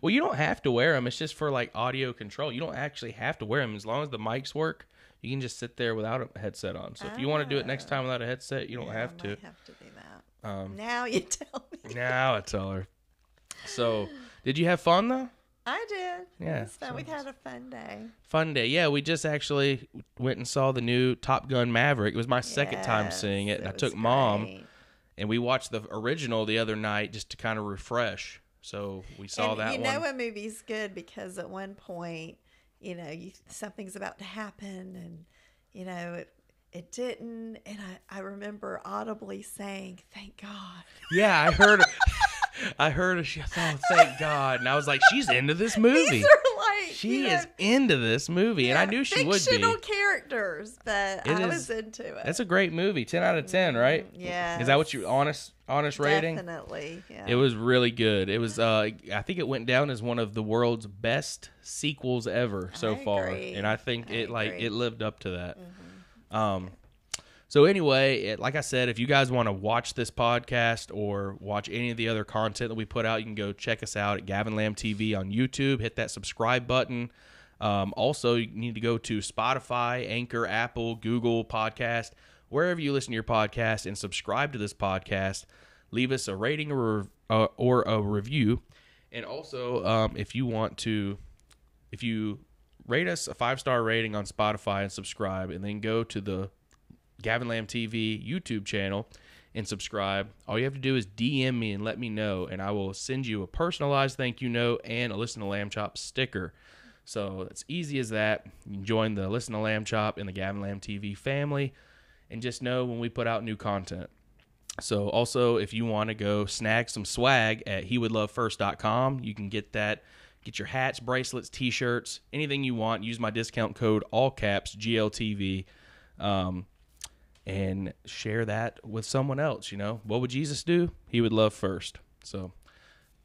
Well, you don't have to wear them. It's just for like audio control. You don't actually have to wear them as long as the mics work. You can just sit there without a headset on. So if you want to do it next time without a headset, you don't have to. I have to do that. Now you tell me. Now I tell her. So, did you have fun though? I did. Yeah. We've had a fun day. Yeah, we just actually went and saw the new Top Gun Maverick. It was my second time seeing it. And I took Mom, and we watched the original the other night just to kind of refresh. So we saw that one. You know a movie's good because at one point, you know, something's about to happen and, you know, it didn't. And I remember audibly saying, thank God. Yeah, I heard her. She thought, thank God. And I was like, she's into this movie. These are like, she is into this movie. And I knew she would be. Fictional characters, but I was into it. That's a great movie. 10 out of 10, right? Yeah. Is that what your honest rating? Definitely, yeah. It was really good. It was, I think it went down as one of the world's best sequels ever so far. And I think it lived up to that. Mm-hmm. So anyway, like I said, if you guys want to watch this podcast or watch any of the other content that we put out, you can go check us out at Gavin Lamb TV on YouTube. Hit that subscribe button. Also, you need to go to Spotify, Anchor, Apple, Google Podcast, wherever you listen to your podcast, and subscribe to this podcast. Leave us a rating or a review. And also, if you rate us a 5-star rating on Spotify and subscribe, and then go to the Gavin Lamb TV YouTube channel and subscribe. All you have to do is DM me and let me know, and I will send you a personalized thank you note and a Listen to Lamb Chop sticker. So it's easy as that. You can join the Listen to Lamb Chop and the Gavin Lamb TV family, and just know when we put out new content. So also, if you want to go snag some swag at hewouldlovefirst.com, you can get that. Get your hats, bracelets, t-shirts, anything you want. Use my discount code, all caps, GLTV. And share that with someone else, you know. What would Jesus do? He would love first. So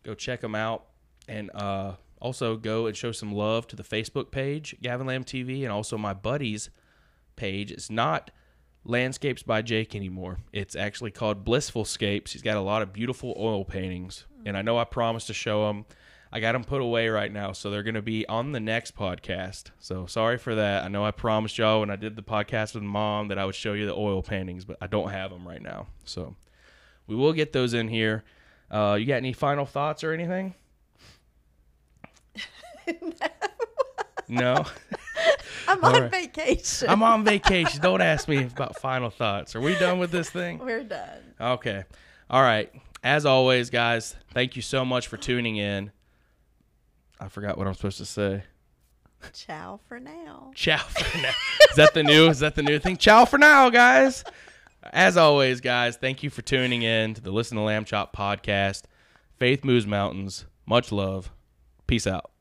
go check them out. And also go and show some love to the Facebook page, Gavin Lamb TV, and also my buddy's page. It's not Landscapes by Jake anymore. It's actually called Blissful Scapes. He's got a lot of beautiful oil paintings. And I know I promised to show them. I got them put away right now, so they're going to be on the next podcast. So sorry for that. I know I promised y'all when I did the podcast with Mom that I would show you the oil paintings, but I don't have them right now. So we will get those in here. You got any final thoughts or anything? No. I'm on vacation. I'm on vacation. Don't ask me about final thoughts. Are we done with this thing? We're done. Okay. All right. As always, guys, thank you so much for tuning in. I forgot what I'm supposed to say. Ciao for now. Ciao for now. Is that the new thing? Ciao for now, guys. As always, guys, thank you for tuning in to the Listen to Lamb Chop podcast. Faith moves mountains. Much love. Peace out.